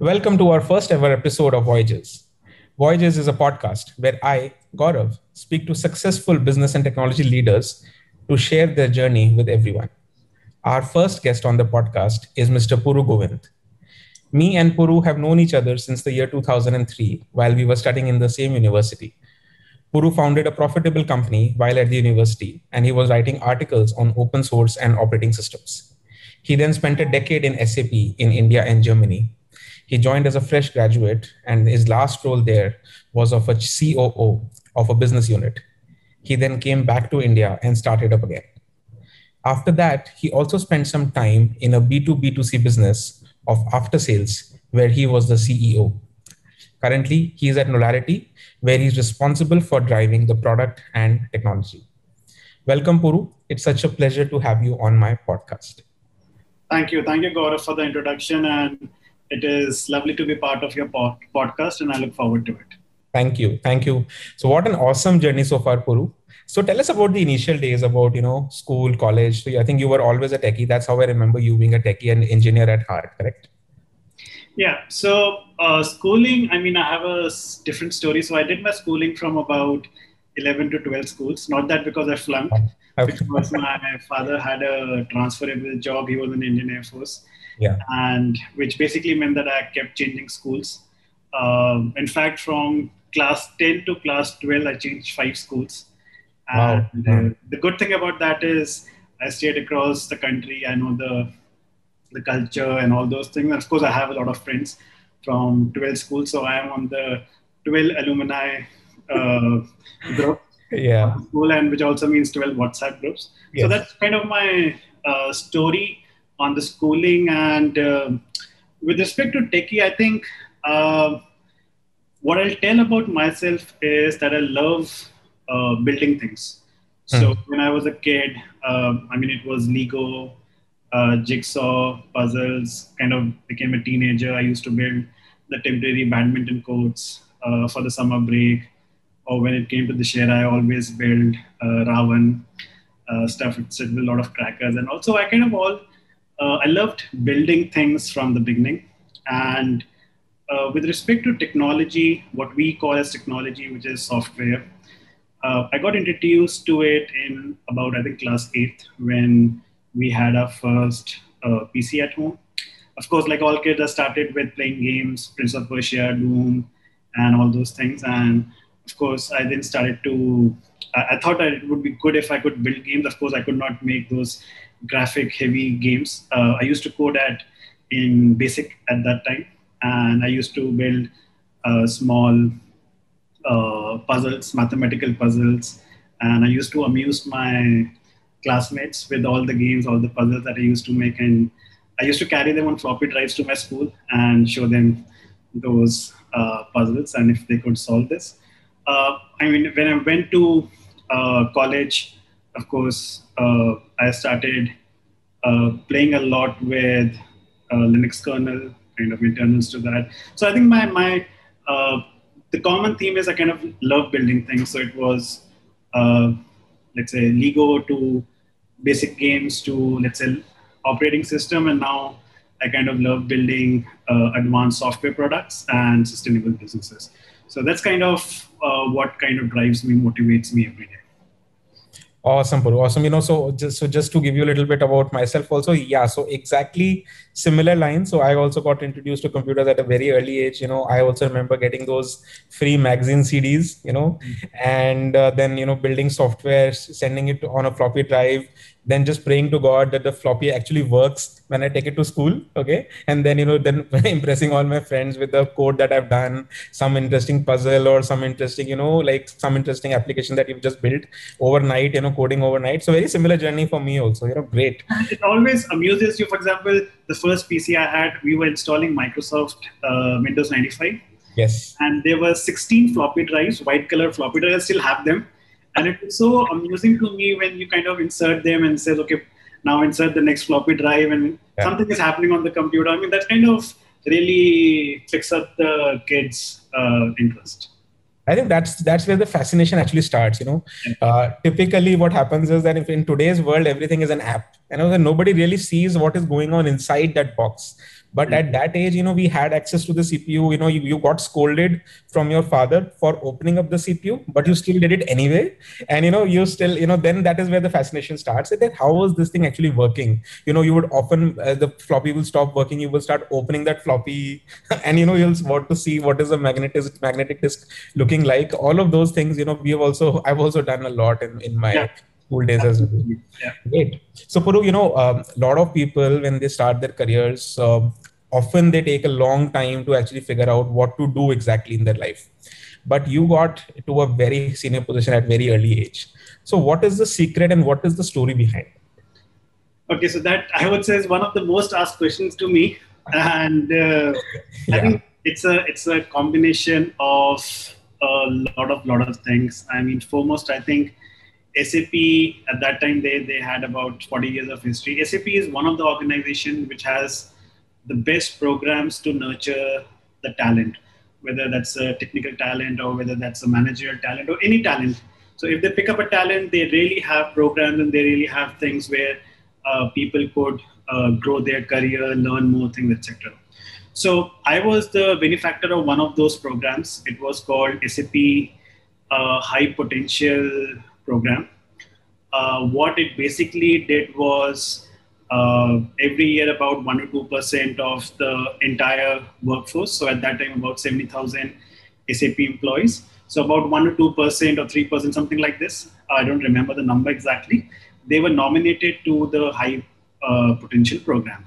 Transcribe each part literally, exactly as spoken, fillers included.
Welcome to our first ever episode of Voyages. Voyages is a podcast where I, Gaurav, speak to successful business and technology leaders to share their journey with everyone. Our first guest on the podcast is Mister Puru Govind. Me and Puru have known each other since the year two thousand three while we were studying in the same university. Puru founded a profitable company while at the university, and he was writing articles on open source and operating systems. He then spent a decade in S A P in India and Germany. He joined as a fresh graduate, and his last role there was of a C O O of a business unit. He then came back to India and started up again. After that, he also spent some time in a B two B two C business of after sales, where he was the C E O. Currently, he is at Knowlarity, where he's responsible for driving the product and technology. Welcome, Puru. It's such a pleasure to have you on my podcast. Thank you. Thank you, Gaurav, for the introduction, and it is lovely to be part of your pod- podcast, and I look forward to it. Thank you. Thank you. So what an awesome journey so far, Puru. So tell us about the initial days, about, you know, school, college. So I think you were always a techie. That's how I remember you being a techie and engineer at heart, correct? Yeah. So uh, schooling, I mean, I have a different story. So I did my schooling from about eleven to twelve schools. Not that because I flunked, because my father had a transferable job. He was in the Indian Air Force. Yeah. And which basically meant that I kept changing schools. Um, in fact, from class ten to class twelve, I changed five schools. And wow. Mm-hmm. the good thing about that is I stayed across the country. I know the the culture and all those things. And of course, I have a lot of friends from twelve schools. So I am on the twelve alumni uh, group. Yeah. School, and which also means twelve WhatsApp groups. Yes. So that's kind of my uh, story on the schooling. And uh, with respect to techie, I think uh, what I'll tell about myself is that I love uh, building things. Mm. So when I was a kid, uh, I mean, it was Lego, uh, jigsaw, puzzles, kind of became a teenager. I used to build the temporary badminton courts uh, for the summer break. Or when it came to the share, I always built uh, Ravan uh, stuff. It's a lot of crackers. And also I kind of all, Uh, I loved building things from the beginning. And uh, with respect to technology, what we call as technology, which is software, uh, I got introduced to it in about, I think, class eighth, when we had our first uh, P C at home. Of course, like all kids, I started with playing games, Prince of Persia, Doom, and all those things. And of course, I then started to, I, I thought that it would be good if I could build games. Of course, I could not make those graphic heavy games. Uh, I used to code at in BASIC at that time, and I used to build uh, small uh, puzzles, mathematical puzzles, and I used to amuse my classmates with all the games, all the puzzles that I used to make, and I used to carry them on floppy drives to my school and show them those uh, puzzles and if they could solve this. Uh, I mean, when I went to uh, college, of course, uh, I started uh, playing a lot with uh, Linux kernel, kind of internals to that. So I think my my uh, the common theme is I kind of love building things. So it was, uh, let's say, Lego to basic games to, let's say, operating system. And now I kind of love building uh, advanced software products and sustainable businesses. So that's kind of uh, what kind of drives me, motivates me every day. Awesome, Puru. Awesome. You know, so just so just to give you a little bit about myself also, yeah, so exactly similar lines. So I also got introduced to computers at a very early age. You know, I also remember getting those free magazine C Ds, you know, and uh, then, you know, building software, sending it on a floppy drive, then just praying to God that the floppy actually works when I take it to school. Okay. And then, you know, then impressing all my friends with the code that I've done, some interesting puzzle or some interesting, you know, like some interesting application that you've just built overnight, you know, coding overnight. So very similar journey for me also, you know, great. It always amuses you. For example, the first P C I had, we were installing Microsoft uh, Windows ninety-five. Yes. And there were sixteen floppy drives, white color floppy drives. I still have them. And it was so amusing to me when you kind of insert them and says, okay, now insert the next floppy drive and yeah. something is happening on the computer. I mean, that kind of really picks up the kids' uh, interest. I think that's that's where the fascination actually starts, you know. Uh, typically what happens is that if in today's world, everything is an app, and you know, nobody really sees what is going on inside that box. But at that age, you know, we had access to the C P U. You know, you, you got scolded from your father for opening up the C P U, but you still did it anyway. And, you know, you still, you know, then that is where the fascination starts. And then how was this thing actually working? You know, you would often, uh, the floppy will stop working. You will start opening that floppy and, you know, you'll want to see what is a magnetic, magnetic disk looking like. All of those things, you know, we have also, I've also done a lot in, in my... Yeah. School days as well. Yeah. Great. So, Puru, you know, a um, lot of people, when they start their careers, um, often they take a long time to actually figure out what to do exactly in their life. But you got to a very senior position at very early age. So what is the secret and what is the story behind it? Okay, so that I would say is one of the most asked questions to me. And uh, yeah. I think it's a, it's a combination of a lot of, lot of things. I mean, foremost, I think S A P, at that time, they, they had about forty years of history. S A P is one of the organizations which has the best programs to nurture the talent, whether that's a technical talent or whether that's a managerial talent or any talent. So if they pick up a talent, they really have programs and they really have things where uh, people could uh, grow their career, learn more things, et cetera. So I was the benefactor of one of those programs. It was called S A P uh, High Potential Program. Uh, what it basically did was uh, every year about one or two percent of the entire workforce. So at that time, about seventy thousand S A P employees. So about one or two percent or three percent, something like this. I don't remember the number exactly. They were nominated to the high uh, potential program.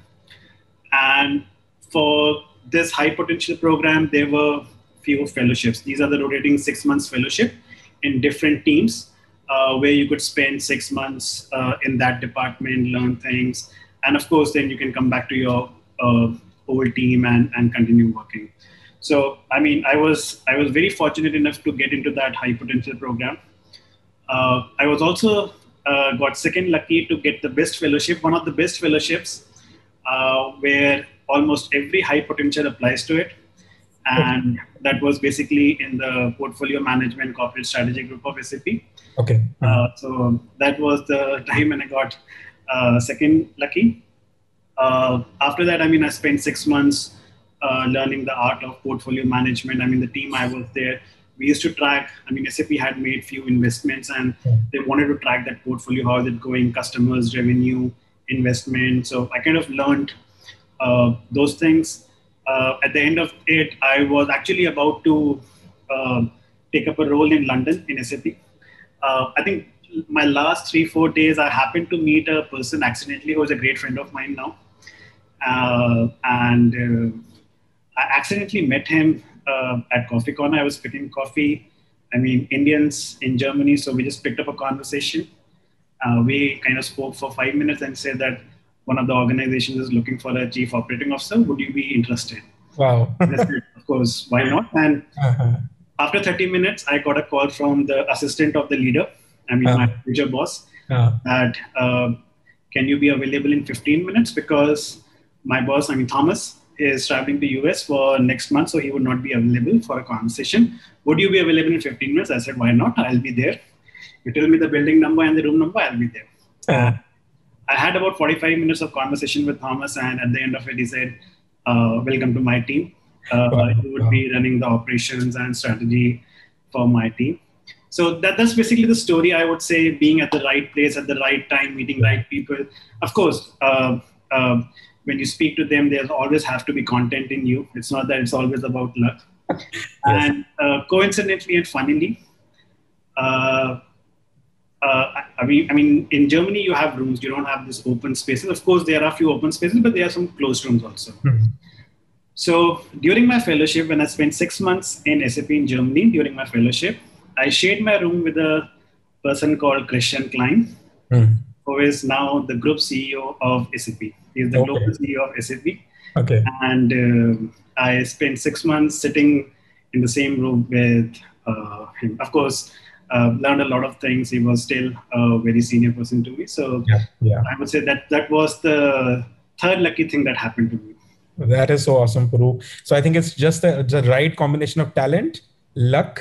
And for this high potential program, there were few fellowships. These are the rotating six months fellowship in different teams. Uh, where you could spend six months uh, in that department, learn things. And of course, then you can come back to your uh, old team and, and continue working. So, I mean, I was, I was very fortunate enough to get into that high potential program. Uh, I was also uh, got second lucky to get the best fellowship, one of the best fellowships uh, where almost every high potential applies to it. And that was basically in the portfolio management corporate strategy group of S A P. Okay. Uh, so that was the time when I got uh, second lucky. Uh, after that, I mean, I spent six months uh, learning the art of portfolio management. I mean, the team I was there, we used to track, I mean, S A P had made few investments and they wanted to track that portfolio, how is it going, customers, revenue, investment. So I kind of learned uh, those things. Uh, at the end of it, I was actually about to uh, take up a role in London in S A P. Uh, I think my last three, four days, I happened to meet a person accidentally who is a great friend of mine now. Uh, and uh, I accidentally met him uh, at Coffee Corner. I was picking coffee. I mean, Indians in Germany, so we just picked up a conversation. Uh, we kind of spoke for five minutes and said that one of the organizations is looking for a chief operating officer. Would you be interested? Wow. Of course, why not? And uh-huh. After thirty minutes, I got a call from the assistant of the leader, I mean, uh-huh. my future boss, uh-huh. that uh, can you be available in fifteen minutes? Because my boss, I mean, Thomas, is traveling to U S for next month, so he would not be available for a conversation. Would you be available in fifteen minutes? I said, why not? I'll be there. You tell me the building number and the room number, I'll be there. Uh-huh. I had about forty-five minutes of conversation with Thomas, and at the end of it, he said, uh, welcome to my team. Uh, wow. He would wow. be running the operations and strategy for my team. So that, that's basically the story, I would say, being at the right place, at the right time, meeting right people. Of course, uh, uh, when you speak to them, there's always have to be content in you. It's not that it's always about luck. Yes. And uh, coincidentally and funnily, uh, Uh, I mean, I mean, in Germany, you have rooms, you don't have this open spaces. Of course, there are a few open spaces, but there are some closed rooms also. Mm-hmm. So during my fellowship, when I spent six months in S A P in Germany, during my fellowship, I shared my room with a person called Christian Klein, mm-hmm. who is now the group C E O of S A P. He's the okay. global C E O of S A P. Okay. And uh, I spent six months sitting in the same room with uh, him. Of course, Uh, learned a lot of things. He was still a very senior person to me. So yeah, yeah. I would say that that was the third lucky thing that happened to me. That is so awesome, Puru. So I think it's just the, the right combination of talent, luck,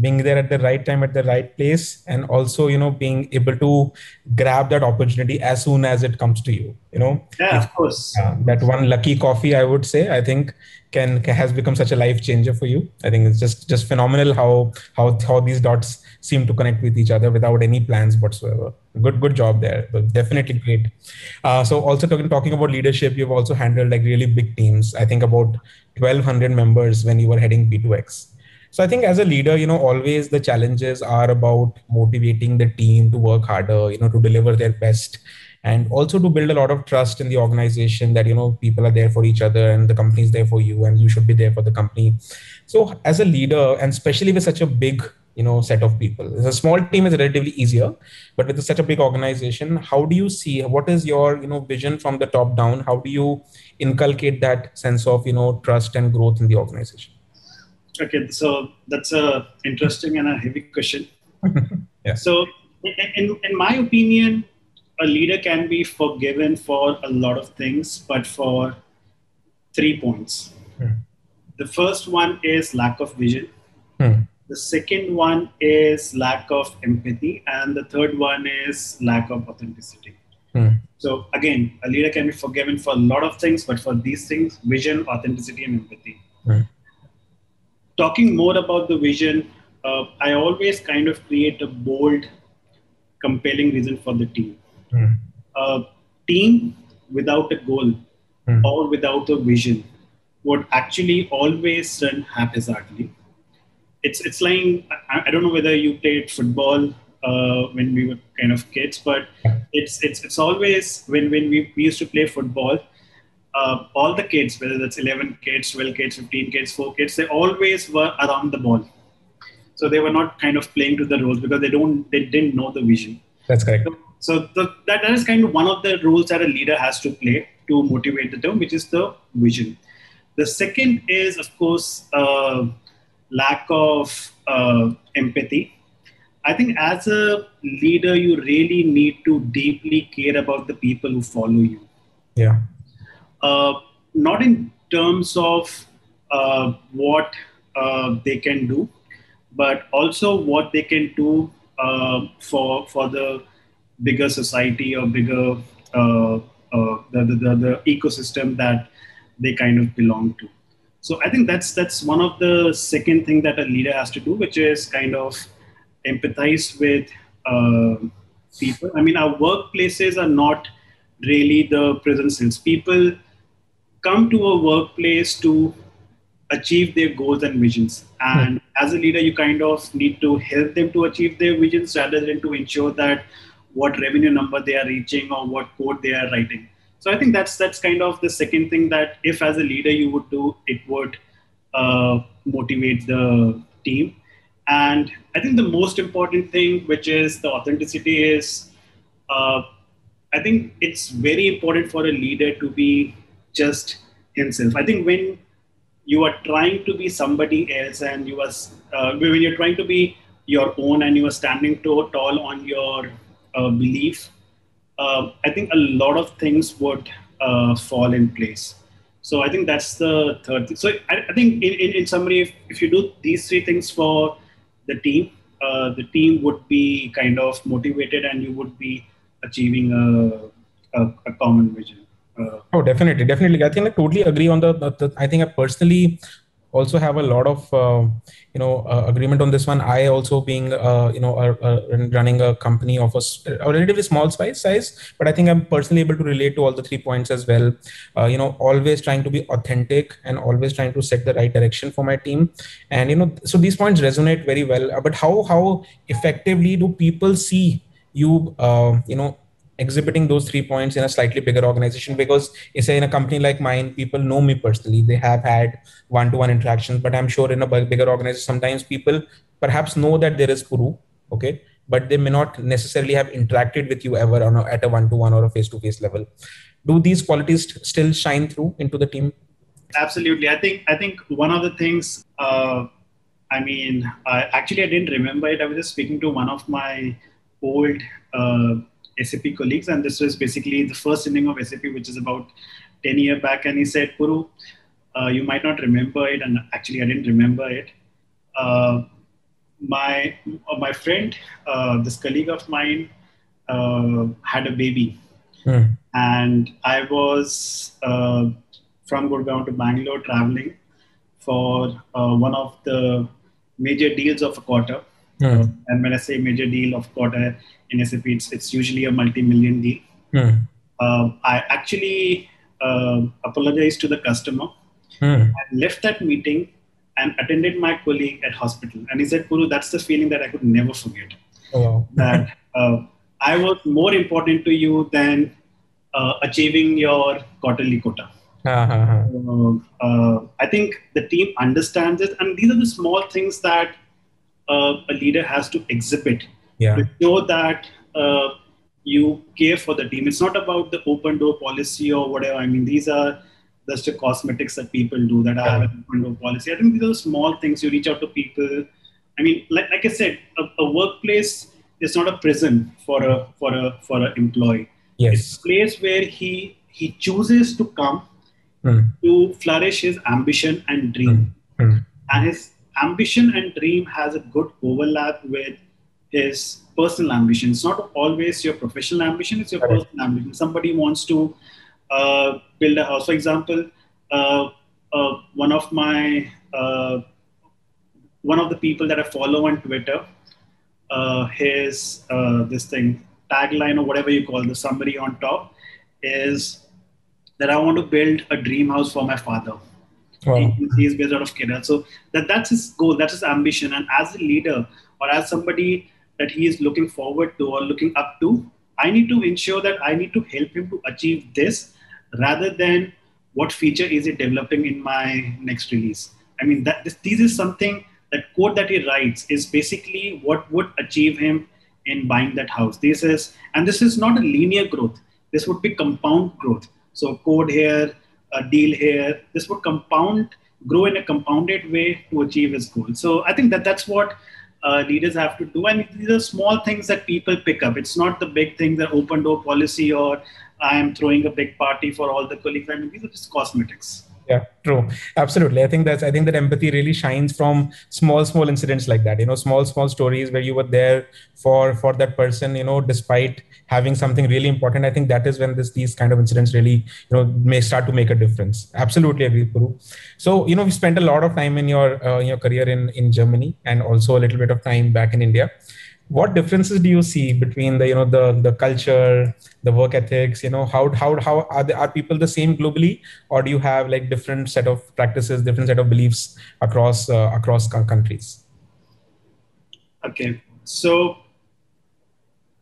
being there at the right time, at the right place, and also, you know, being able to grab that opportunity as soon as it comes to you, you know. Yeah, if, of course. Uh, that one lucky coffee, I would say, I think can, can has become such a life changer for you. I think it's just, just phenomenal how, how, how these dots seem to connect with each other without any plans whatsoever. Good, good job there. Definitely great. Uh, so also talking, talking about leadership, you've also handled like really big teams. I think about twelve hundred members when you were heading B two X. So I think as a leader, you know, always the challenges are about motivating the team to work harder, you know, to deliver their best, and also to build a lot of trust in the organization that, you know, people are there for each other and the company is there for you and you should be there for the company. So as a leader, and especially with such a big, you know, set of people, a small team is relatively easier, but with such a big organization, how do you see, what is your, you know, vision from the top down? How do you inculcate that sense of, you know, trust and growth in the organization? Okay, so that's a interesting and a heavy question. Yeah. So in, in my opinion, a leader can be forgiven for a lot of things, but for three points. Hmm. The first one is lack of vision. Hmm. The second one is lack of empathy. And the third one is lack of authenticity. Hmm. So again, a leader can be forgiven for a lot of things, but for these things, vision, authenticity, and empathy. Hmm. Talking more about the vision, uh, I always kind of create a bold, compelling reason for the team. Mm. A team without a goal mm. or without a vision would actually always run haphazardly. It's, it's like, I, I don't know whether you played football uh, when we were kind of kids, but it's, it's, it's always when, when we, we used to play football, Uh, all the kids, whether that's eleven kids, twelve kids, fifteen kids, four kids, they always were around the ball. So they were not kind of playing to the rules because they don't, they didn't know the vision. That's correct. So, so the, that, that is kind of one of the roles that a leader has to play to motivate the team, which is the vision. The second is, of course, uh, lack of uh, empathy. I think as a leader, you really need to deeply care about the people who follow you. Yeah. Uh, not in terms of uh, what uh, they can do, but also what they can do uh, for for the bigger society or bigger uh, uh, the, the, the the ecosystem that they kind of belong to. So I think that's that's one of the second thing that a leader has to do, which is kind of empathize with uh, people. I mean, our workplaces are not really the present sense. People come to a workplace to achieve their goals and visions. And mm-hmm. as a leader, you kind of need to help them to achieve their visions rather than to ensure that what revenue number they are reaching or what code they are writing. So I think that's that's kind of the second thing that if as a leader you would do, it would uh, motivate the team. And I think the most important thing, which is the authenticity, is uh, I think it's very important for a leader to be just himself. I think when you are trying to be somebody else and you are, uh, when you're trying to be your own and you are standing too tall on your uh, belief, uh, I think a lot of things would uh, fall in place. So I think that's the third thing. So I, I think in, in, in summary, if, if you do these three things for the team, uh, the team would be kind of motivated and you would be achieving a, a, a common vision. Uh, oh, definitely. Definitely. I think I totally agree on the, the, the I think I personally also have a lot of, uh, you know, uh, agreement on this one. I also being, uh, you know, uh, uh, running a company of a, a relatively small size, size, but I think I'm personally able to relate to all the three points as well. Uh, you know, always trying to be authentic and always trying to set the right direction for my team. And, you know, so these points resonate very well, but how, how effectively do people see you, uh, you know, exhibiting those three points in a slightly bigger organization? Because say in a company like mine, people know me personally, they have had one-to-one interactions, but I'm sure in a bigger organization, sometimes people perhaps know that there is Puru, okay, but they may not necessarily have interacted with you ever on a, at a one-to-one or a face-to-face level. Do these qualities st- still shine through into the team? Absolutely. I think, I think one of the things, uh, I mean, I, actually, I didn't remember it. I was just speaking to one of my old uh, S A P colleagues, and this was basically the first inning of S A P, which is about ten years back. And he said, Puru, uh, you might not remember it. And actually, I didn't remember it. Uh, my uh, my friend, uh, this colleague of mine, uh, had a baby, hmm. and I was uh, from Gurgaon to Bangalore traveling for uh, one of the major deals of a quarter. Hmm. And when I say major deal of quarter in S A P, it's, it's usually a multi-million deal. Hmm. Uh, I actually uh, apologized to the customer. Hmm. I left that meeting and attended my colleague at hospital. And he said, Puru, that's the feeling that I could never forget. Oh. That uh, I was more important to you than uh, achieving your quarterly quota. Uh-huh. So, uh, I think the team understands it. And these are the small things that uh, a leader has to exhibit yeah. to show that uh, you care for the team. It's not about the open door policy or whatever. I mean, these are just the cosmetics that people do that yeah. I have an open door policy. I think these are small things. You reach out to people. I mean, like, like I said, a, a workplace is not a prison for a for a for an employee. Yes. It's a place where he he chooses to come mm. to flourish his ambition and dream. Mm. Mm. And his ambition and dream has a good overlap with his personal ambition. It's not always your professional ambition, it's your right. personal ambition. Somebody wants to Uh, build a house. For example, uh, uh, one of my uh, one of the people that I follow on Twitter, uh, his uh, this thing tagline or whatever you call the summary on top is that I want to build a dream house for my father. Wow. He is based out of Kerala, so that that's his goal, that's his ambition. And as a leader or as somebody that he is looking forward to or looking up to, I need to ensure that I need to help him to achieve this rather than what feature is it developing in my next release. I mean, that this, this is something, that code that he writes is basically what would achieve him in buying that house. This is, and this is not a linear growth. This would be compound growth. So code here, a deal here, this would compound, grow in a compounded way to achieve his goal. So I think that that's what Uh, leaders have to do, and these are small things that people pick up. It's not the big thing, the open door policy, or I am throwing a big party for all the colleagues. I mean, these are just cosmetics. Yeah, true. Absolutely. I think that's, I think that empathy really shines from small, small incidents like that, you know, small, small stories where you were there for, for that person, you know, despite having something really important. I think that is when this, these kind of incidents really, you know, may start to make a difference. Absolutely agree, Puru. So, you know, we spent a lot of time in your, uh, in your career in, in Germany and also a little bit of time back in India. What differences do you see between the, you know, the, the culture, the work ethics, you know, how, how, how are, they, are people the same globally, or do you have like different set of practices, different set of beliefs across, uh, across countries? Okay. So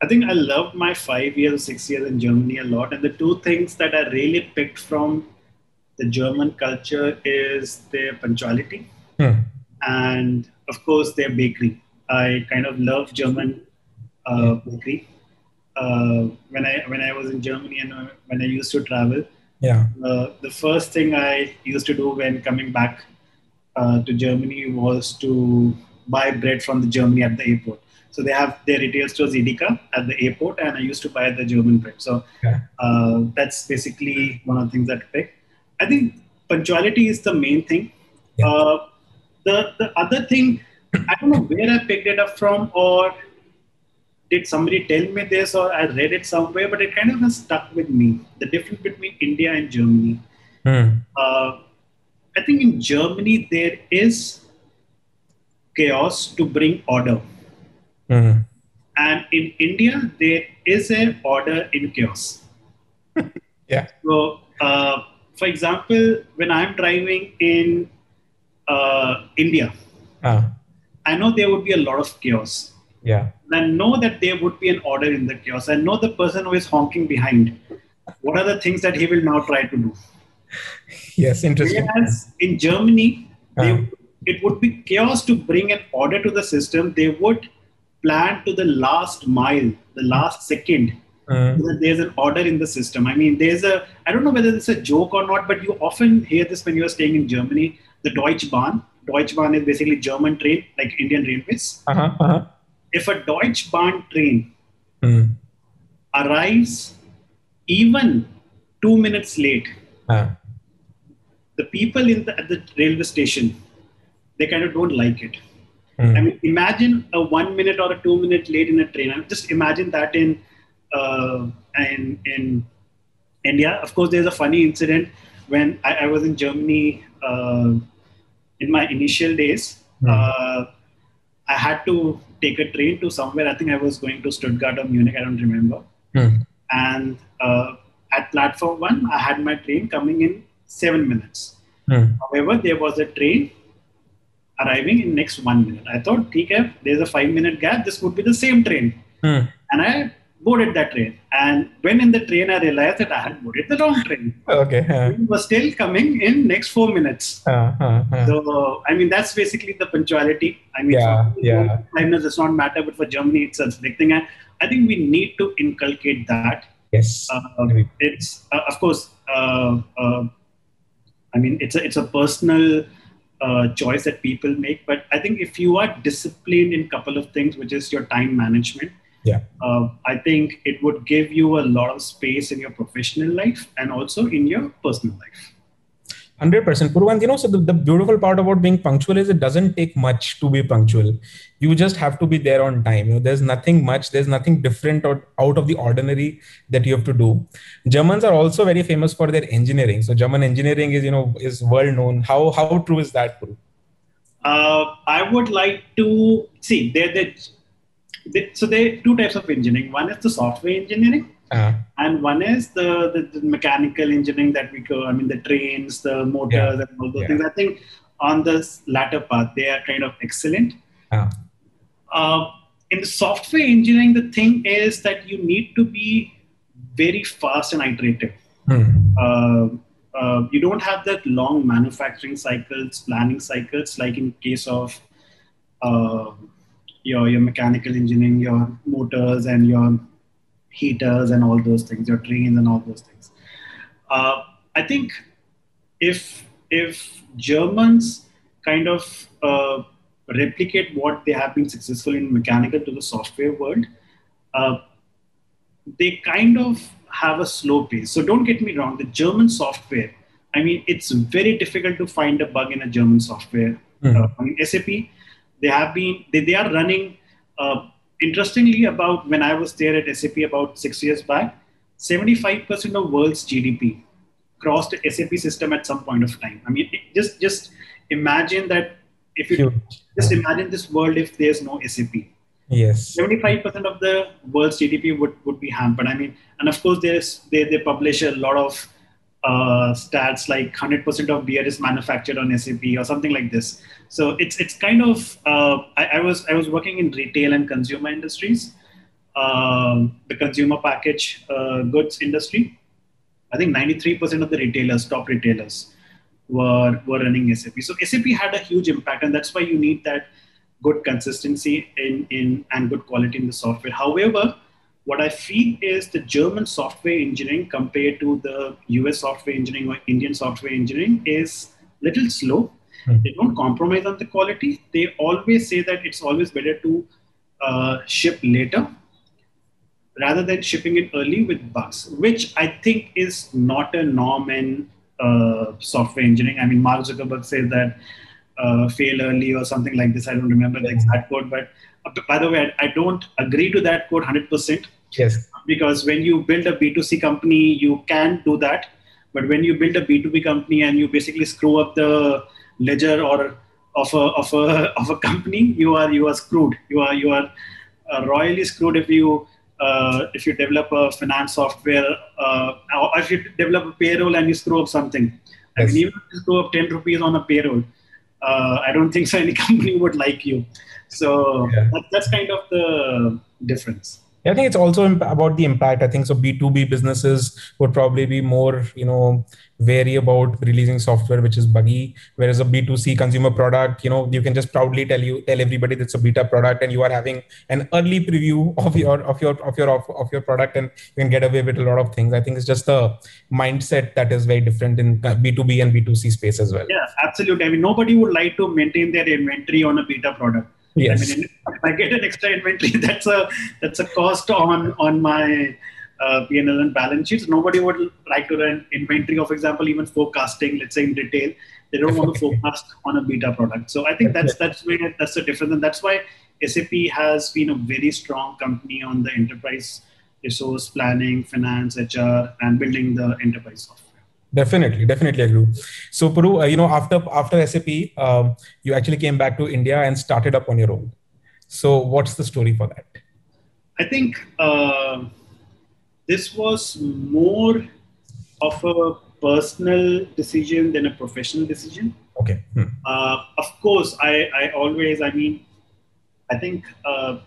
I think I loved my five years or six years in Germany a lot. And the two things that I really picked from the German culture is their punctuality hmm. and of course their bakery. I kind of love German uh, bakery. Uh, when I when I was in Germany and uh, when I used to travel, yeah, uh, the first thing I used to do when coming back uh, to Germany was to buy bread from the Germany at the airport. So they have their retail stores Edeka at the airport, and I used to buy the German bread. So yeah. uh, that's basically one of the things that I pick. I think punctuality is the main thing. Yeah. Uh, the the other thing, I don't know where I picked it up from, or did somebody tell me this, or I read it somewhere, but it kind of has stuck with me. The difference between India and Germany. Mm. Uh, I think in Germany, there is chaos to bring order. Mm. And in India, there is an order in chaos. yeah. So, uh, for example, when I'm driving in uh, India, uh. I know there would be a lot of chaos. Yeah. I know that there would be an order in the chaos. I know the person who is honking behind, what are the things that he will now try to do? Yes, interesting. Whereas in Germany, uh. they, it would be chaos to bring an order to the system. They would plan to the last mile, the last second. Uh. So that there's an order in the system. I mean, there's a, I don't know whether it's a joke or not, but you often hear this when you're staying in Germany, the Deutsche Bahn. Deutsche Bahn is basically German train, like Indian railways. Uh-huh, uh-huh. If a Deutsche Bahn train mm. arrives even two minutes late, uh. the people in the, at the railway station, they kind of don't like it. Mm. I mean, imagine a one minute or a two minute late in a train. I mean, just imagine that in, uh, in, in India. Of course, there's a funny incident when I, I was in Germany uh, in my initial days. Mm. Uh, I had to take a train to somewhere. I think I was going to Stuttgart or Munich. I don't remember. Mm. And uh, at platform one, I had my train coming in seven minutes. Mm. However, there was a train arriving in next one minute. I thought, okay, there's a five minute gap. This would be the same train. Mm. And I boarded that train. And when in the train, I realized that I had boarded the wrong train. Okay. Uh. It was still coming in next four minutes. Uh, uh, uh. So, I mean, that's basically the punctuality. I mean, yeah, so yeah. Time does it's not matter, but for Germany, it's a big thing. And I think we need to inculcate that. Yes. Uh, it's, uh, of course, uh, uh, I mean, it's a, it's a personal uh, choice that people make. But I think if you are disciplined in a couple of things, which is your time management, yeah, uh, I think it would give you a lot of space in your professional life and also in your personal life. one hundred percent. Puru, you know, so the, the beautiful part about being punctual is it doesn't take much to be punctual. You just have to be there on time. You know, there's nothing much, there's nothing different or out of the ordinary that you have to do. Germans are also very famous for their engineering. So German engineering is, you know, is world known. How, how true is that, Puru? Uh, I would like to see there, there, there, so there are two types of engineering. One is the software engineering. Uh-huh. And one is the, the, the mechanical engineering that we go, I mean, the trains, the motors, yeah, and all those yeah. things. I think on this latter part, they are kind of excellent. Uh-huh. Uh, in the software engineering, the thing is that you need to be very fast and iterative. Hmm. Uh, uh, you don't have that long manufacturing cycles, planning cycles, like in case of uh, your, your mechanical engineering, your motors and your heaters and all those things, your trains and all those things. Uh, I think if if Germans kind of uh, replicate what they have been successful in mechanical to the software world, uh, they kind of have a slow pace. So don't get me wrong, the German software, I mean, it's very difficult to find a bug in a German software. Mm-hmm. uh, I mean, S A P, they have been, they, they are running uh, interestingly, about when I was there at S A P about six years back, seventy-five percent of world's G D P crossed the S A P system at some point of time. I mean, it, just just imagine that if you sure. just imagine this world if there's no S A P. Yes. seventy-five percent of the world's G D P would, would be hampered. I mean, and of course, there's they, they publish a lot of uh, stats like one hundred percent of beer is manufactured on S A P or something like this. So it's it's kind of uh, I, I was I was working in retail and consumer industries, um, the consumer package uh, goods industry. I think ninety-three percent of the retailers, top retailers, were were running S A P. So S A P had a huge impact, and that's why you need that good consistency in in and good quality in the software. However, what I feel is the German software engineering compared to the U S software engineering or Indian software engineering is little slow. Mm-hmm. They don't compromise on the quality. They always say that it's always better to uh, ship later rather than shipping it early with bugs, which I think is not a norm in uh, software engineering. I mean, Mark Zuckerberg says that uh, fail early or something like this. I don't remember the exact quote, but uh, by the way, I, I don't agree to that quote one hundred percent. Yes. Because when you build a B two C company, you can do that. But when you build a B two B company and you basically screw up the ledger or of a of a of a company, you are you are screwed. You are you are uh, royally screwed if you uh, if you develop a finance software uh, or if you develop a payroll and you screw up something. Yes. I mean, even if you screw up ten rupees on a payroll, uh, I don't think so any company would like you. So yeah. that, that's kind of the difference. I think it's also about the impact. I think so B two B businesses would probably be more, you know, wary about releasing software, which is buggy. Whereas a B two C consumer product, you know, you can just proudly tell you, tell everybody that's a beta product and you are having an early preview of your, of your, of your, of, of your product and you can get away with a lot of things. I think it's just the mindset that is very different in B two B and B two C space as well. Yeah, absolutely. I mean, nobody would like to maintain their inventory on a beta product. Yes. I mean, if I get an extra inventory, that's a that's a cost on on my uh, P and L and balance sheets. Nobody would like to run inventory of, for example, even forecasting. Let's say in retail, They don't want to focus on a beta product. So I think that's that's where that's the difference, and that's why S A P has been a very strong company on the enterprise resource planning, finance, H R, and building the enterprise software. Definitely, definitely agree. So Puru, uh, you know, after after S A P, um, you actually came back to India and started up on your own. So what's the story for that? I think uh, this was more of a personal decision than a professional decision. Okay. Hmm. Uh, of course, I, I always, I mean, I think uh,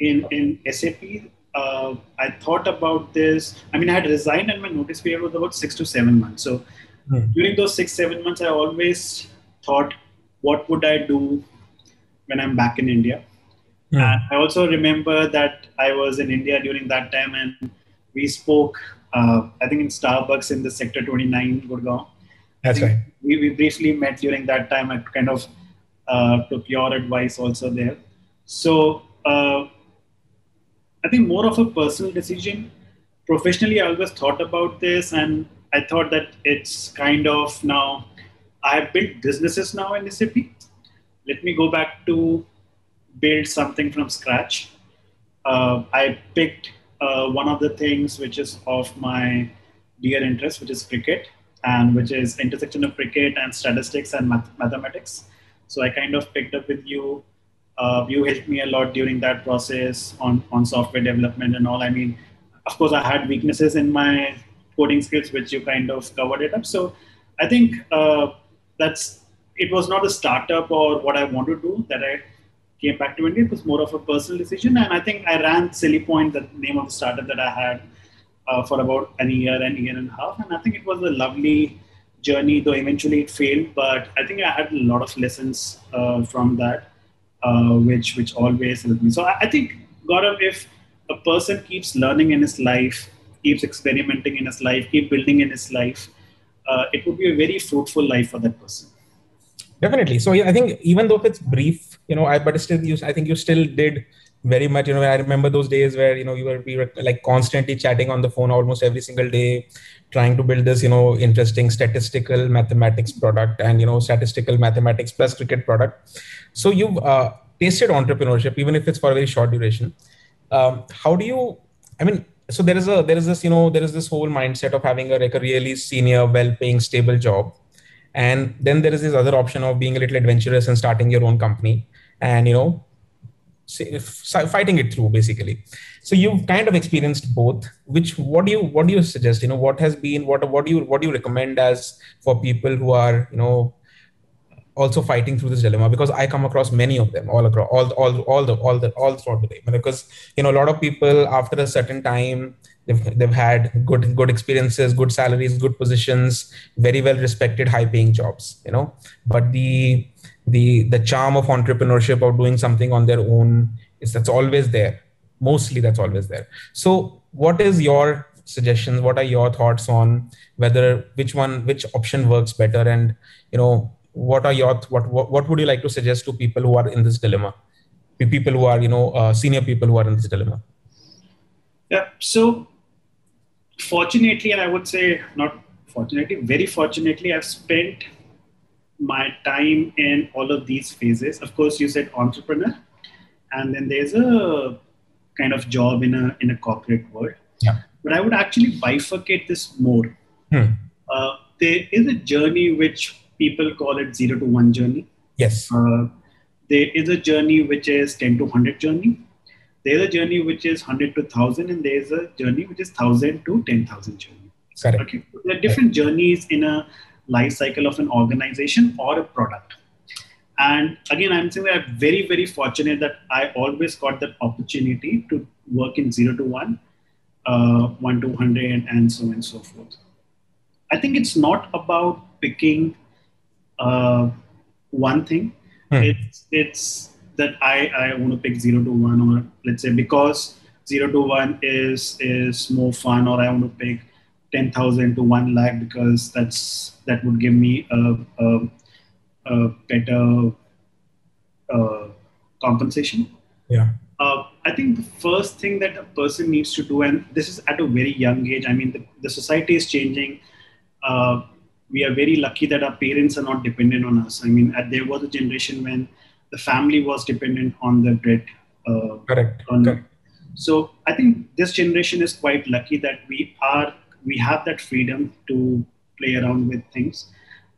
in, in S A P, uh, I thought about this. I mean, I had resigned and my notice period was about six to seven months. So hmm. during those six, seven months, I always thought, what would I do when I'm back in India? Hmm. And I also remember that I was in India during that time and we spoke, uh, I think in Starbucks in the Sector twenty-nine, Gurgaon. That's right. We, we briefly met during that time. I kind of uh, took your advice also there. So uh, I think more of a personal decision. Professionally, I always thought about this and I thought that it's kind of now, I have built businesses now in S A P. Let me go back to build something from scratch. Uh, I picked Uh, one of the things which is of my dear interest, which is cricket, and which is intersection of cricket and statistics and math mathematics. So I kind of picked up with you. Uh, you helped me a lot during that process on, on software development and all. I mean, of course, I had weaknesses in my coding skills, which you kind of covered it up. So I think uh, that's, it was not a startup or what I want to do that I came back to India. It was more of a personal decision. And I think I ran Silly Point, the name of the startup that I had uh, for about an year and year and a half. And I think it was a lovely journey, though eventually it failed. But I think I had a lot of lessons uh, from that, uh, which which always helped me. So I, I think, Gaurav, if a person keeps learning in his life, keeps experimenting in his life, keep building in his life, uh, it would be a very fruitful life for that person. Definitely. So yeah, I think even though it's brief, you know, I but still, you, I think you still did very much. You know, I remember those days where you know you were we were like constantly chatting on the phone almost every single day, trying to build this you know interesting statistical mathematics product and you know statistical mathematics plus cricket product. So you've uh, tasted entrepreneurship, even if it's for a very short duration. Um, how do you? I mean, so there is a there is this you know there is this whole mindset of having a like a really senior, well-paying, stable job. And then there is this other option of being a little adventurous and starting your own company and, you know, fighting it through basically. So you've kind of experienced both, which, what do you, what do you suggest, you know, what has been, what, what do you, what do you recommend as for people who are, you know, also fighting through this dilemma? Because I come across many of them all across, all, all, all the, all the, all throughout the day, because, you know, a lot of people after a certain time, They've, they've had good, good experiences, good salaries, good positions, very well respected, high paying jobs, you know, but the, the, the charm of entrepreneurship or doing something on their own is that's always there. Mostly that's always there. So what is your suggestions? What are your thoughts on whether which one, which option works better? And, you know, what are your, what, what, what would you like to suggest to people who are in this dilemma? People who are, you know, uh, senior people who are in this dilemma. Yeah. So, fortunately, and I would say not fortunately, very fortunately, I've spent my time in all of these phases. Of course, you said entrepreneur, and then there's a kind of job in a in a corporate world. Yeah. But I would actually bifurcate this more. Hmm. Uh, there is a journey which people call it zero to one journey. Yes. Uh, there is a journey which is ten to one hundred journey. There's a journey which is one hundred to one thousand, and there's a journey which is one thousand to ten thousand journey. Correct. Okay. So there are different journeys in a life cycle of an organization or a product. And again, I'm saying that I'm very, very fortunate that I always got that opportunity to work in zero to one, uh, one to one hundred, and so on and so forth. I think it's not about picking uh, one thing. Hmm. It's, it's, that I, I want to pick zero to one, or let's say because zero to one is, is more fun, or I want to pick ten thousand to one lakh because that's, that would give me a, a, a better uh, compensation. Yeah. Uh, I think the first thing that a person needs to do, and this is at a very young age, I mean, the, the society is changing. Uh, we are very lucky that our parents are not dependent on us. I mean, at, there was a generation when the family was dependent on the bread. Uh, Correct. On, Correct. So I think this generation is quite lucky that we are, we have that freedom to play around with things.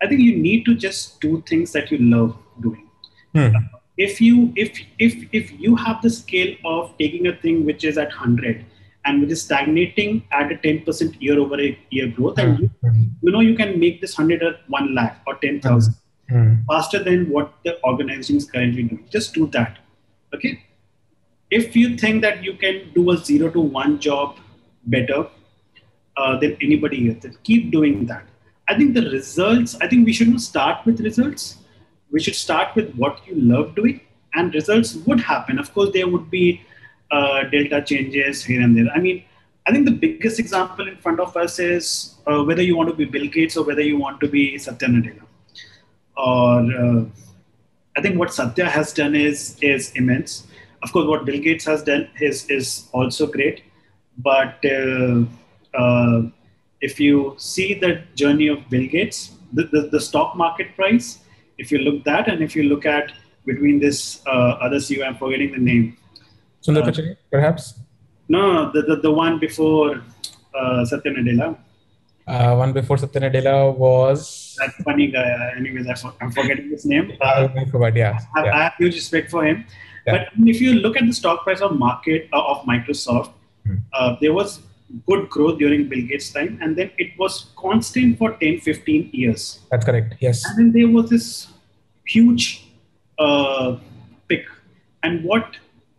I think you need to just do things that you love doing. Hmm. If you, if, if, if you have the scale of taking a thing which is at one hundred and which is stagnating at a ten percent year over a year growth, hmm. and you, you know, you can make this one hundred or one lakh or ten thousand hmm. faster than what the organization is currently doing. Just do that. Okay. If you think that you can do a zero to one job better uh, than anybody else, then keep doing that. I think the results, I think we shouldn't start with results. We should start with what you love doing, and results would happen. Of course, there would be uh, delta changes here and there. I mean, I think the biggest example in front of us is uh, whether you want to be Bill Gates or whether you want to be Satya Nadella. Or uh, I think what Satya has done is, is immense. Of course, what Bill Gates has done is, is also great. But uh, uh, if you see the journey of Bill Gates, the, the, the stock market price, if you look that, and if you look at between this uh, other C E O, I'm forgetting the name. Sundar uh, Pichai, perhaps? No, no, the, the, the one before uh, Satya Nadella. Uh, one before Satya Nadella was... That funny guy. Anyways, I'm forgetting his name. Uh, forgot, yeah. I, have, yeah. I have huge respect for him. Yeah. But if you look at the stock price of market uh, of Microsoft, hmm. uh, there was good growth during Bill Gates' time, and then it was constant for ten, fifteen years. That's correct. Yes. And then there was this huge uh, pick. And what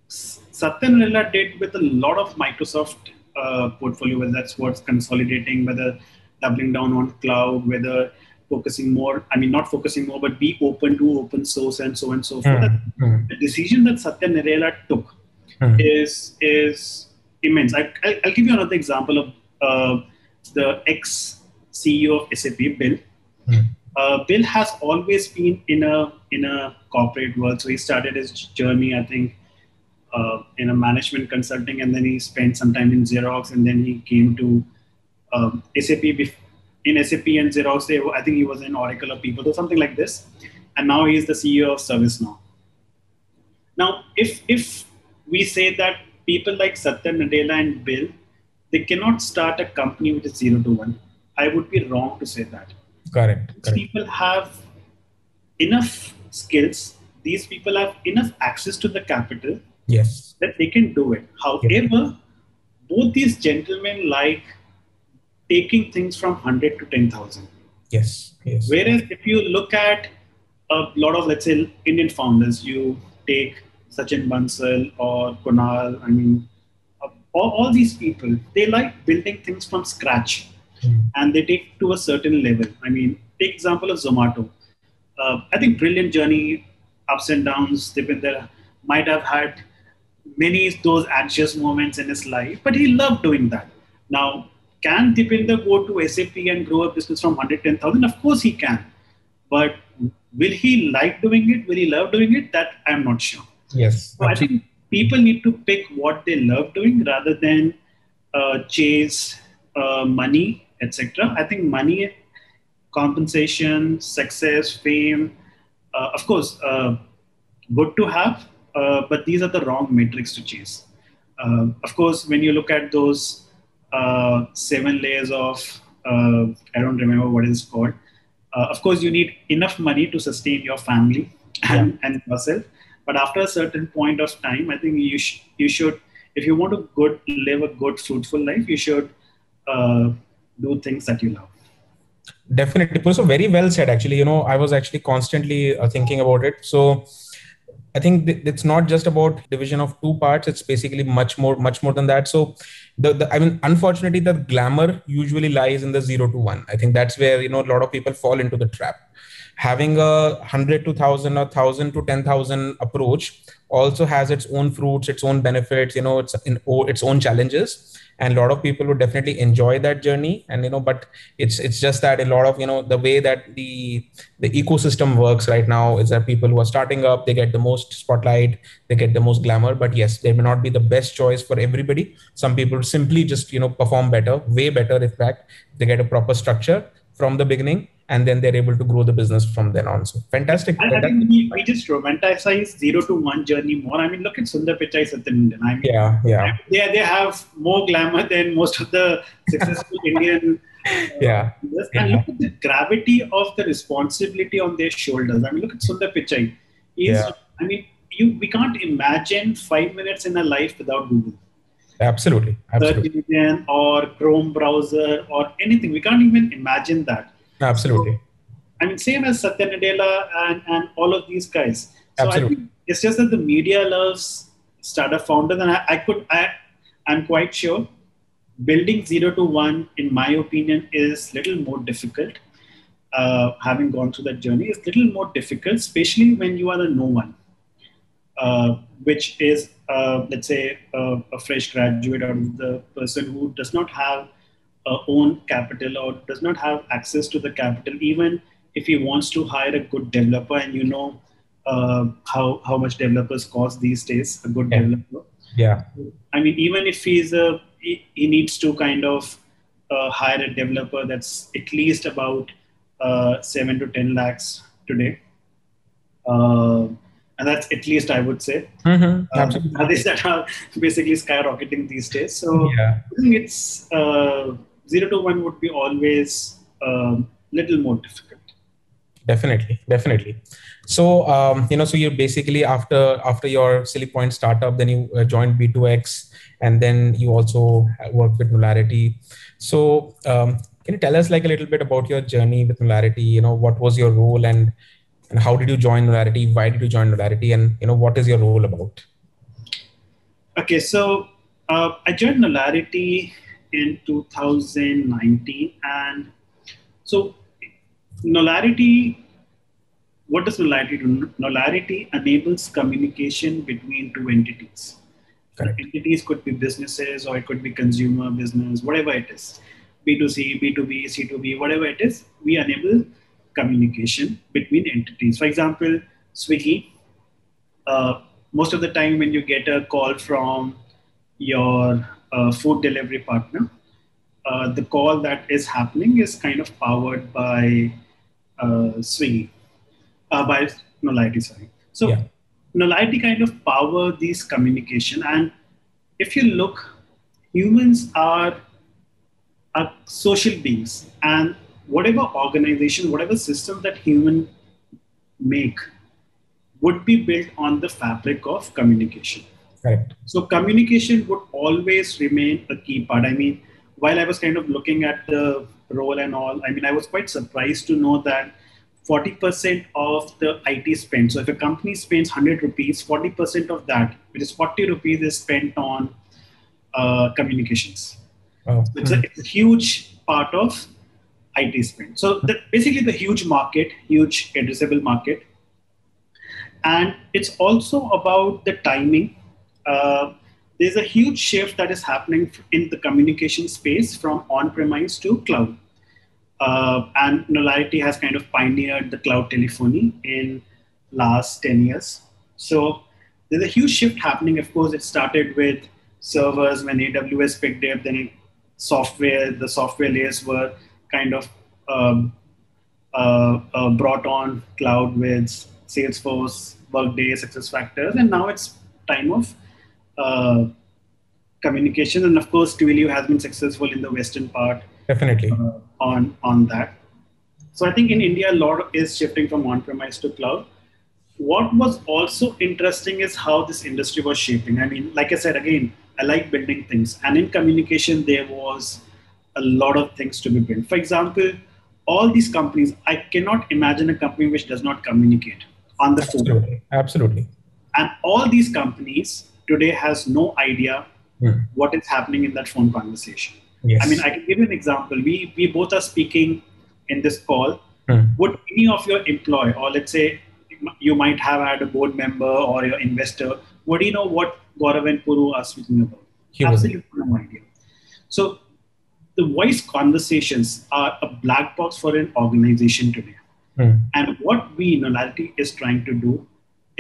Satya Nadella did with a lot of Microsoft uh, portfolio, whether that's what's consolidating, whether doubling down on cloud, whether focusing more, I mean, not focusing more, but be open to open source and so on and so forth. Mm-hmm. The decision that Satya Nadella took mm-hmm. is, is immense. I, I'll, I'll give you another example of uh, the ex-C E O of S A P, Bill. Mm-hmm. uh, Bill has always been in a in a corporate world. So he started his journey, I think, uh, in a management consulting, and then he spent some time in Xerox, and then he came to um, S A P. In S A P and Xerox, they, I think he was in Oracle or People or something like this. And now he is the C E O of ServiceNow. Now, if if we say that people like Satya Nadella and Bill, they cannot start a company with a zero to one, I would be wrong to say that. Correct. These correct. people have enough skills. These people have enough access to the capital. Yes. That they can do it. However, yes. both these gentlemen like taking things from one hundred to ten thousand. Yes. Yes. Whereas if you look at a lot of, let's say, Indian founders, you take Sachin Bansal or Kunal, I mean, uh, all, all these people, they like building things from scratch mm. and they take to a certain level. I mean, take example of Zomato. Uh, I think brilliant journey, ups and downs. Dipinder might have had many of those anxious moments in his life, but he loved doing that. Now, can Dipinder go to S A P and grow a business from one hundred ten thousand? Of course he can. But will he like doing it? Will he love doing it? That I'm not sure. Yes. So I think people need to pick what they love doing rather than uh, chase uh, money, et cetera. I think money, compensation, success, fame, uh, of course, uh, good to have, uh, but these are the wrong metrics to chase. Uh, of course, when you look at those uh, seven layers of, uh, I don't remember what it's called. Uh, of course, you need enough money to sustain your family and, yeah. and yourself. But after a certain point of time, I think you sh you should, if you want to good, live a good, fruitful life, you should uh, do things that you love. Definitely. So very well said, actually. You know, I was actually constantly uh, thinking about it. So I think th it's not just about division of two parts. It's basically much more, much more than that. So the, the, I mean, unfortunately, the glamour usually lies in the zero to one. I think that's where, you know, a lot of people fall into the trap. Having a hundred to thousand or thousand to ten thousand approach also has its own fruits, its own benefits, you know, it's in its own challenges. And a lot of people would definitely enjoy that journey. And, you know, but it's, it's just that a lot of, you know, the way that the, the ecosystem works right now is that people who are starting up, they get the most spotlight, they get the most glamour, but yes, they may not be the best choice for everybody. Some people simply just, you know, perform better, way better. In fact, they get a proper structure from the beginning. and then they're able to grow the business from then on. So fantastic. And fantastic. I think we, we just romanticize zero to one journey more. I mean, look at Sundar Pichai's at the Indian. I mean, yeah, yeah. They, they have more glamour than most of the successful Indian. Uh, yeah. Leaders. And yeah. look at the gravity of the responsibility on their shoulders. I mean, look at Sundar Pichai. He's, yeah. I mean, you, we can't imagine five minutes in a life without Google. Absolutely. Absolutely. Search engine or Chrome browser or anything. We can't even imagine that. Absolutely. So, I mean, same as Satya Nadella and, and all of these guys. So absolutely. I think it's just that the media loves startup founders, and I, I could, I, I'm quite sure building zero to one, in my opinion, is little more difficult. Uh, having gone through that journey, it's little more difficult, especially when you are a no one, uh, which is, uh, let's say, uh, a fresh graduate or the person who does not have Uh, own capital or does not have access to the capital, even if he wants to hire a good developer. And you know uh, how how much developers cost these days, a good yeah. developer. Yeah. I mean, even if he's a, he, he needs to kind of uh, hire a developer that's at least about uh, seven to ten lakhs today. Uh, And that's at least, I would say, mm-hmm. uh, others that are basically skyrocketing these days. So yeah. I think it's uh, zero to one would be always a um, little more difficult. Definitely, definitely. So um, you know, so you're basically after after your Silly Point startup, then you uh, joined B two X, and then you also worked with Knowlarity. So um, can you tell us like a little bit about your journey with Knowlarity? You know, what was your role and And how did you join Knowlarity? Why did you join Knowlarity? And you know, what is your role about? Okay, so uh, I joined Knowlarity in two thousand nineteen, and so Knowlarity. What does Knowlarity do? Knowlarity enables communication between two entities. Correct. Entities could be businesses, or it could be consumer business, whatever it is, B two C, B two B, C two B, whatever it is. We enable communication between entities. For example, Swiggy, uh, most of the time when you get a call from your uh, food delivery partner, uh, the call that is happening is kind of powered by uh, Swiggy, uh, by Knowlarity, sorry. So yeah. Knowlarity kind of power these communication. And if you look, humans are, are social beings, and whatever organization, whatever system that human make would be built on the fabric of communication. Correct. So communication would always remain a key part. I mean, while I was kind of looking at the role and all, I mean, I was quite surprised to know that forty percent of the I T spend. So if a company spends one hundred rupees, forty percent of that, which is forty rupees, is spent on uh, communications. Oh. So it's, a, it's a huge part of I T spend. So the, basically the huge market, huge addressable market. And it's also about the timing. Uh, there's a huge shift that is happening in the communication space from on-premise to cloud. Uh, and Knowlarity has kind of pioneered the cloud telephony in last ten years. So there's a huge shift happening. Of course, it started with servers when A W S picked up, then it, software, the software layers were kind of um, uh, uh, brought on cloud with Salesforce, Workday, SuccessFactors, and now it's time of uh, communication. And of course, Twilio has been successful in the Western part. Definitely. Uh, on, on that. So I think in India, a lot is shifting from on-premise to cloud. What was also interesting is how this industry was shaping. I mean, like I said, again, I like building things. And in communication, there was a lot of things to be built. For example, all these companies, I cannot imagine a company which does not communicate on the absolutely, phone. Absolutely. And all these companies today has no idea mm. what is happening in that phone conversation. Yes. I mean, I can give you an example. We, we both are speaking in this call. Mm. Would any of your employee, or let's say you might have had a board member or your investor, would you know what Gaurav and Puru are speaking about? He absolutely no idea. So the voice conversations are a black box for an organization today. Mm. And what we in Knowlarity is trying to do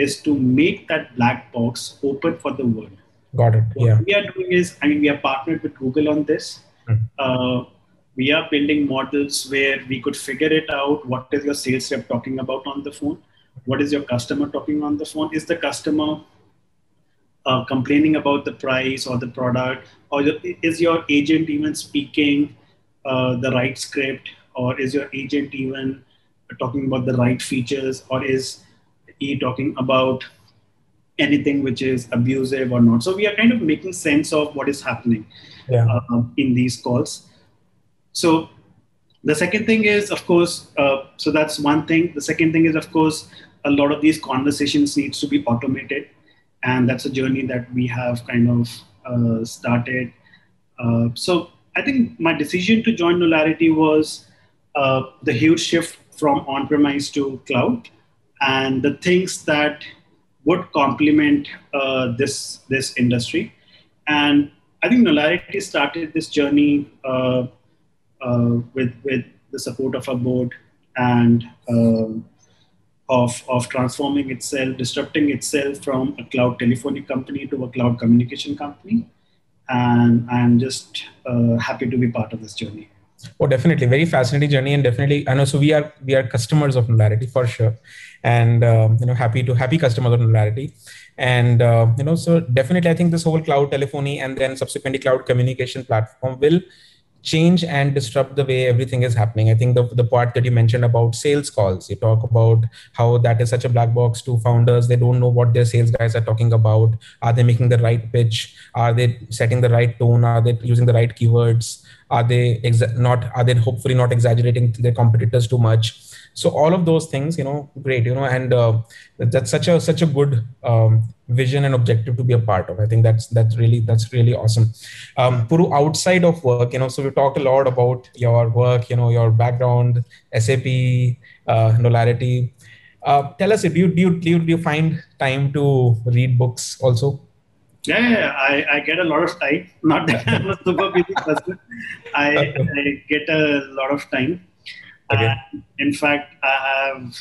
is to make that black box open for the world. Got it. What yeah. we are doing is, I mean, we are partnered with Google on this. Mm. Uh, we are building models where we could figure it out. What is your sales rep talking about on the phone? What is your customer talking on the phone? Is the customer uh, complaining about the price or the product? Or is your agent even speaking uh, the right script? Or is your agent even talking about the right features? Or is he talking about anything which is abusive or not? So we are kind of making sense of what is happening yeah. uh, in these calls. So the second thing is, of course, uh, so that's one thing. The second thing is, of course, a lot of these conversations needs to be automated. And that's a journey that we have kind of uh, started. Uh, so I think my decision to join Knowlarity was uh, the huge shift from on-premise to cloud and the things that would complement uh, this, this industry. And I think Knowlarity started this journey uh, uh, with, with the support of our board and uh, of, of transforming itself, disrupting itself from a cloud telephony company to a cloud communication company. And I'm just uh, happy to be part of this journey. Oh, definitely. Very fascinating journey. And definitely, I know, so we are, we are customers of Knowlarity for sure. And, um, you know, happy to happy customers of Knowlarity. And, uh, you know, so definitely, I think this whole cloud telephony and then subsequently cloud communication platform will change and disrupt the way everything is happening. I think the, the part that you mentioned about sales calls, you talk about how that is such a black box to founders. They don't know what their sales guys are talking about. Are they making the right pitch? Are they setting the right tone? Are they using the right keywords? Are they exa- not, are they hopefully not exaggerating their competitors too much? So all of those things, you know, great, you know, and uh, that's such a, such a good um, vision and objective to be a part of. I think that's, that's really, that's really awesome. Um, Puru, outside of work, you know, so we talked a lot about your work, you know, your background, S A P, uh, Knowlarity. Uh, tell us, do you, do you, do you find time to read books also? Yeah, yeah, I, I get a lot of time. Not that I'm a super busy person. I, I get a lot of time. Okay. And in fact, I have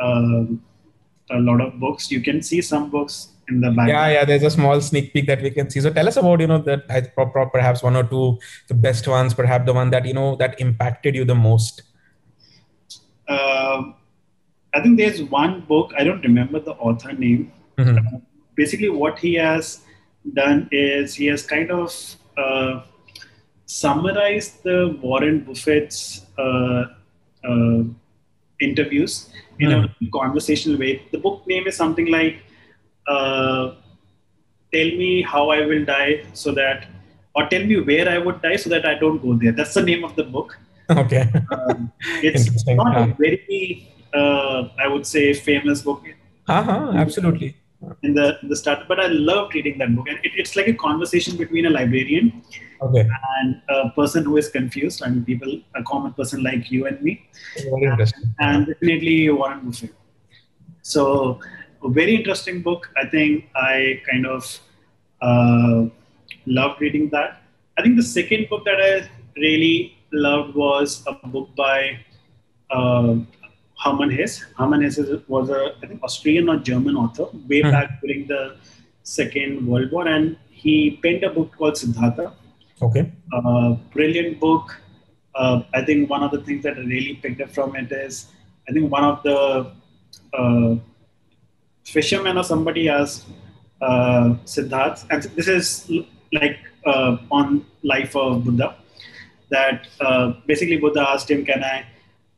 uh, a lot of books. You can see some books in the background. Yeah, yeah. There's a small sneak peek that we can see. So tell us about, you know, that I, perhaps one or two, the best ones, perhaps the one that, you know, that impacted you the most. Uh, I think there's one book. I don't remember the author name. Mm-hmm. Basically, what he has done is he has kind of uh, summarized the Warren Buffett's uh, uh, interviews in mm-hmm. a conversational way. The book name is something like, uh, tell me how I will die so that, or tell me where I would die so that I don't go there. That's the name of the book. Okay. Um, it's not yeah. a very, uh, I would say, famous book. Uh-huh, absolutely. In the, the start, but I love reading that book, and it, it's like a conversation between a librarian okay. and a person who is confused. I mean, people, a common person like you and me, very interesting. And, and definitely Warren Buffett. So, a very interesting book. I think I kind of uh, loved reading that. I think the second book that I really loved was a book by uh, Hermann Hesse. Hermann Hesse was a, I think, Austrian or German author way mm. back during the Second World War, and he penned a book called Siddhartha. Okay. Uh, brilliant book. Uh, I think one of the things that I really picked up from it is, I think one of the uh, fishermen or somebody asked uh, Siddhartha, and this is like uh, on life of Buddha, that uh, basically Buddha asked him, can I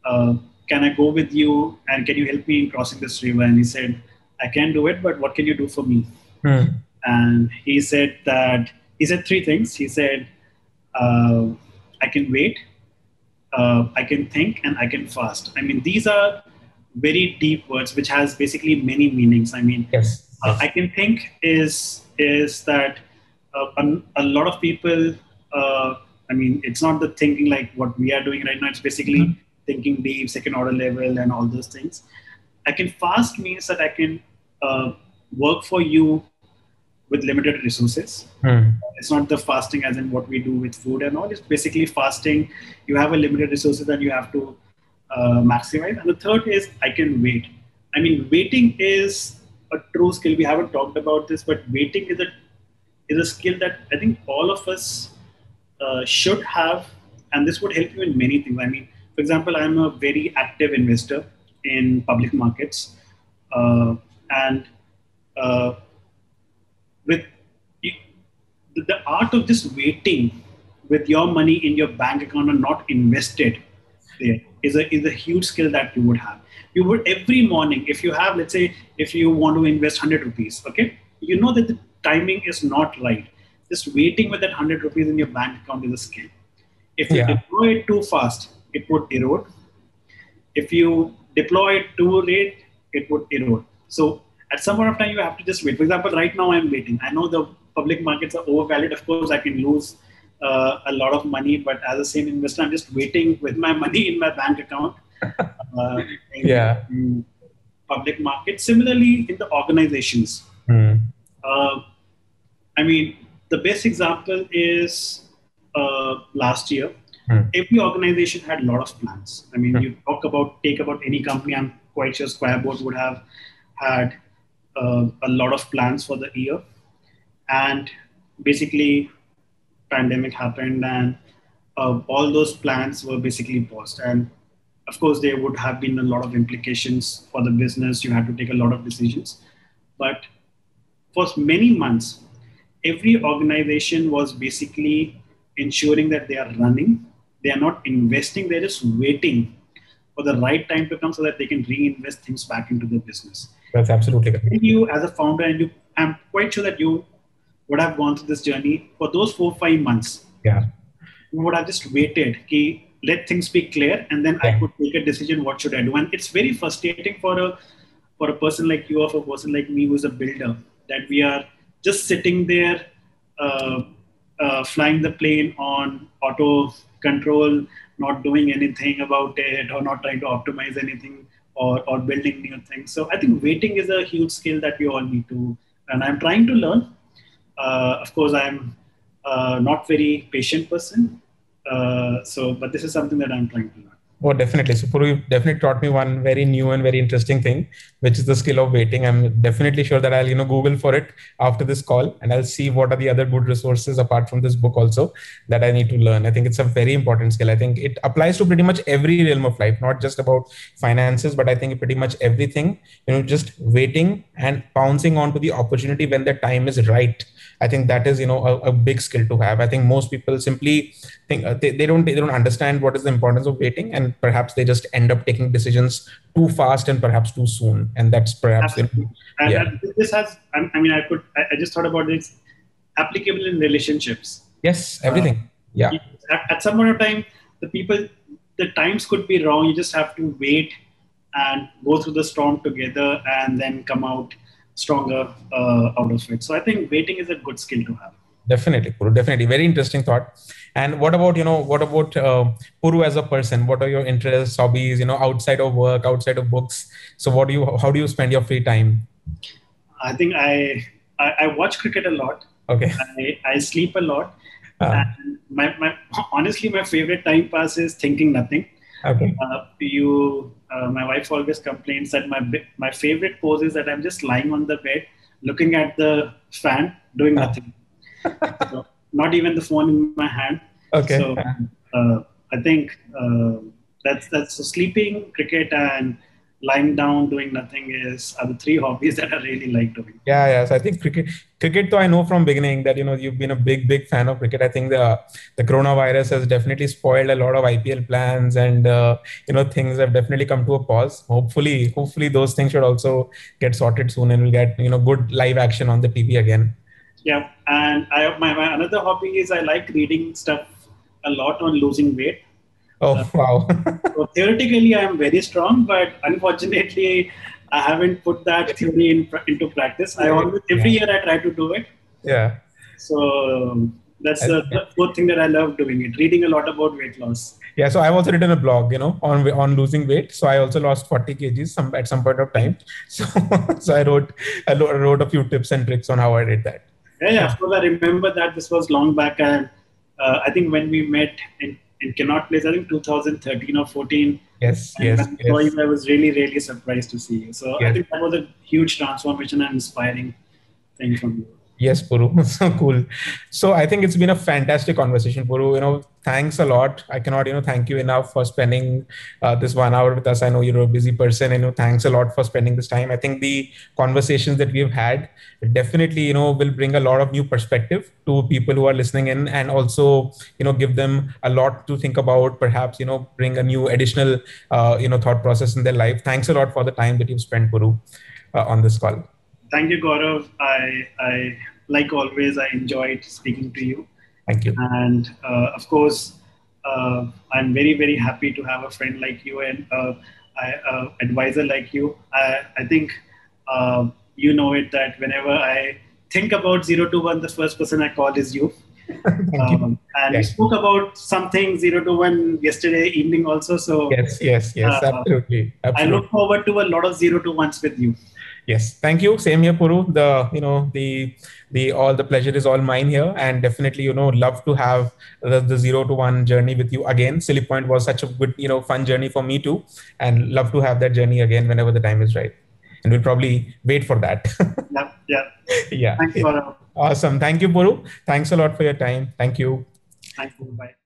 uh, can I go with you and can you help me in crossing this river? And he said, I can do it, but what can you do for me? Hmm. And he said that, he said three things. He said, uh, I can wait, uh, I can think, and I can fast. I mean, these are very deep words, which has basically many meanings. I mean, yes. uh, I can think is, is that uh, a, a lot of people, uh, I mean, it's not the thinking like what we are doing right now. It's basically mm-hmm. thinking deep, second order level, and all those things. I can fast means that I can uh, work for you with limited resources. Hmm. It's not the fasting as in what we do with food and all. It's basically fasting. You have a limited resources and you have to uh, maximize. And the third is I can wait. I mean, waiting is a true skill. We haven't talked about this, but waiting is a, is a skill that I think all of us uh, should have. And this would help you in many things. I mean, for example, I'm a very active investor in public markets. Uh, and uh, with you, the art of just waiting with your money in your bank account and not invested there is a, is a huge skill that you would have. You would every morning, if you have, let's say, if you want to invest one hundred rupees, okay, you know that the timing is not right. Just waiting with that one hundred rupees in your bank account is a skill. If you yeah. deploy it too fast, it would erode. If you deploy it too late, it would erode. So at some point of time, you have to just wait. For example, right now I'm waiting. I know the public markets are overvalued. Of course, I can lose uh, a lot of money, but as a same investor, I'm just waiting with my money in my bank account. Uh, in, yeah. in public markets. Similarly, in the organizations. Mm. Uh, I mean, the best example is uh, last year. Mm. Every organization had a lot of plans. I mean, mm. you talk about, take about any company, I'm quite sure Squareboard would have had uh, a lot of plans for the year. And basically, pandemic happened and uh, all those plans were basically paused. And of course, there would have been a lot of implications for the business. You had to take a lot of decisions. But for many months, every organization was basically ensuring that they are running. They are not investing. They're just waiting for the right time to come so that they can reinvest things back into the business. That's absolutely correct. You as a founder, and you, I'm quite sure that you would have gone through this journey for those four or five months. Yeah. You would have just waited. Ki, let things be clear, and then yeah. I could make a decision, what should I do? And it's very frustrating for a for a person like you or for a person like me who's a builder, that we are just sitting there, uh, uh, flying the plane on auto control, not doing anything about it or not trying to optimize anything or, or building new things. So I think waiting is a huge skill that we all need to, and I'm trying to learn. Uh, of course, I'm uh, not very patient person. Uh, so, but this is something that I'm trying to learn. Oh, definitely. So Puru, you definitely taught me one very new and very interesting thing, which is the skill of waiting. I'm definitely sure that I'll, you know, Google for it after this call, and I'll see what are the other good resources apart from this book also that I need to learn. I think it's a very important skill. I think it applies to pretty much every realm of life, not just about finances, but I think pretty much everything, you know, just waiting and pouncing onto the opportunity when the time is right. I think that is, you know, a, a big skill to have. I think most people simply think uh, they, they don't they don't understand what is the importance of waiting, and perhaps they just end up taking decisions too fast and perhaps too soon. And that's perhaps it, and, yeah. and this has. I mean, I could. I just thought about this. Applicable in relationships. Yes, everything. Uh, yeah. At, at some point of time, the people, the times could be wrong. You just have to wait and go through the storm together, and then come out stronger uh, out of it. So I think waiting is a good skill to have. Definitely, Puru. Definitely. Very interesting thought. And what about, you know, what about uh, Puru as a person? What are your interests, hobbies, you know, outside of work, outside of books? So what do you, how do you spend your free time? I think I, I, I watch cricket a lot. Okay. I, I sleep a lot. Uh, and my, my, honestly, my favorite time pass is thinking nothing. Okay. Uh, you, uh, my wife always complains that my, my favorite pose is that I'm just lying on the bed, looking at the fan, doing nothing. So, not even the phone in my hand. Okay. So uh, I think uh, that's that's so sleeping, cricket, and lying down doing nothing is are the three hobbies that I really like doing. Yeah, yeah. So I think cricket, cricket. Though I know from beginning that you know you've been a big, big fan of cricket. I think the the coronavirus has definitely spoiled a lot of I P L plans, and uh, you know things have definitely come to a pause. Hopefully, hopefully those things should also get sorted soon, and we'll get you know good live action on the T V again. Yeah, and I my, my another hobby is I like reading stuff a lot on losing weight. Oh, uh, wow. So theoretically, I am very strong, but unfortunately, I haven't put that theory in, into practice. I always, every yeah. year I try to do it. Yeah. So that's I, the good thing that I love doing it, reading a lot about weight loss. Yeah. So I've also written a blog, you know, on, on losing weight. So I also lost forty kgs some, at some point of time. So, so I wrote, I wrote a few tips and tricks on how I did that. Yeah, yeah. Of course, I remember that this was long back. And uh, I think when we met in in Cannot Place, I think two thousand thirteen or fourteen. Yes, and yes, yes. I was really, really surprised to see you. So yes. I think that was a huge transformation and inspiring thing from you. Yes, Puru. So cool. So I think it's been a fantastic conversation, Puru. You know, thanks a lot. I cannot, you know, thank you enough for spending uh, this one hour with us. I know you're a busy person, and you know, thanks a lot for spending this time. I think the conversations that we've had definitely, you know, will bring a lot of new perspective to people who are listening in, and also, you know, give them a lot to think about, perhaps, you know, bring a new additional, uh, you know, thought process in their life. Thanks a lot for the time that you've spent, Puru, uh, on this call. Thank you, Gaurav. I, I, like always, I enjoyed speaking to you. Thank you. And uh, of course, uh, I'm very, very happy to have a friend like you and uh, an uh, advisor like you. I, I think uh, you know it that whenever I think about zero to one, the first person I call is you. Thank um, you. And yes, we spoke about something zero to one yesterday evening also. So yes, yes, yes, uh, absolutely. absolutely. I look forward to a lot of zero to ones with you. Yes, thank you. Same here, Puru. The, you know, the, the, all the pleasure is all mine here, and definitely, you know, love to have the, the zero to one journey with you again. Silly Point was such a good, you know, fun journey for me too, and love to have that journey again whenever the time is right. And we'll probably wait for that. Yeah. Yeah. Yeah. Thank you, Gaurav. Awesome. Thank you, Puru. Thanks a lot for your time. Thank you. Thank you. Bye.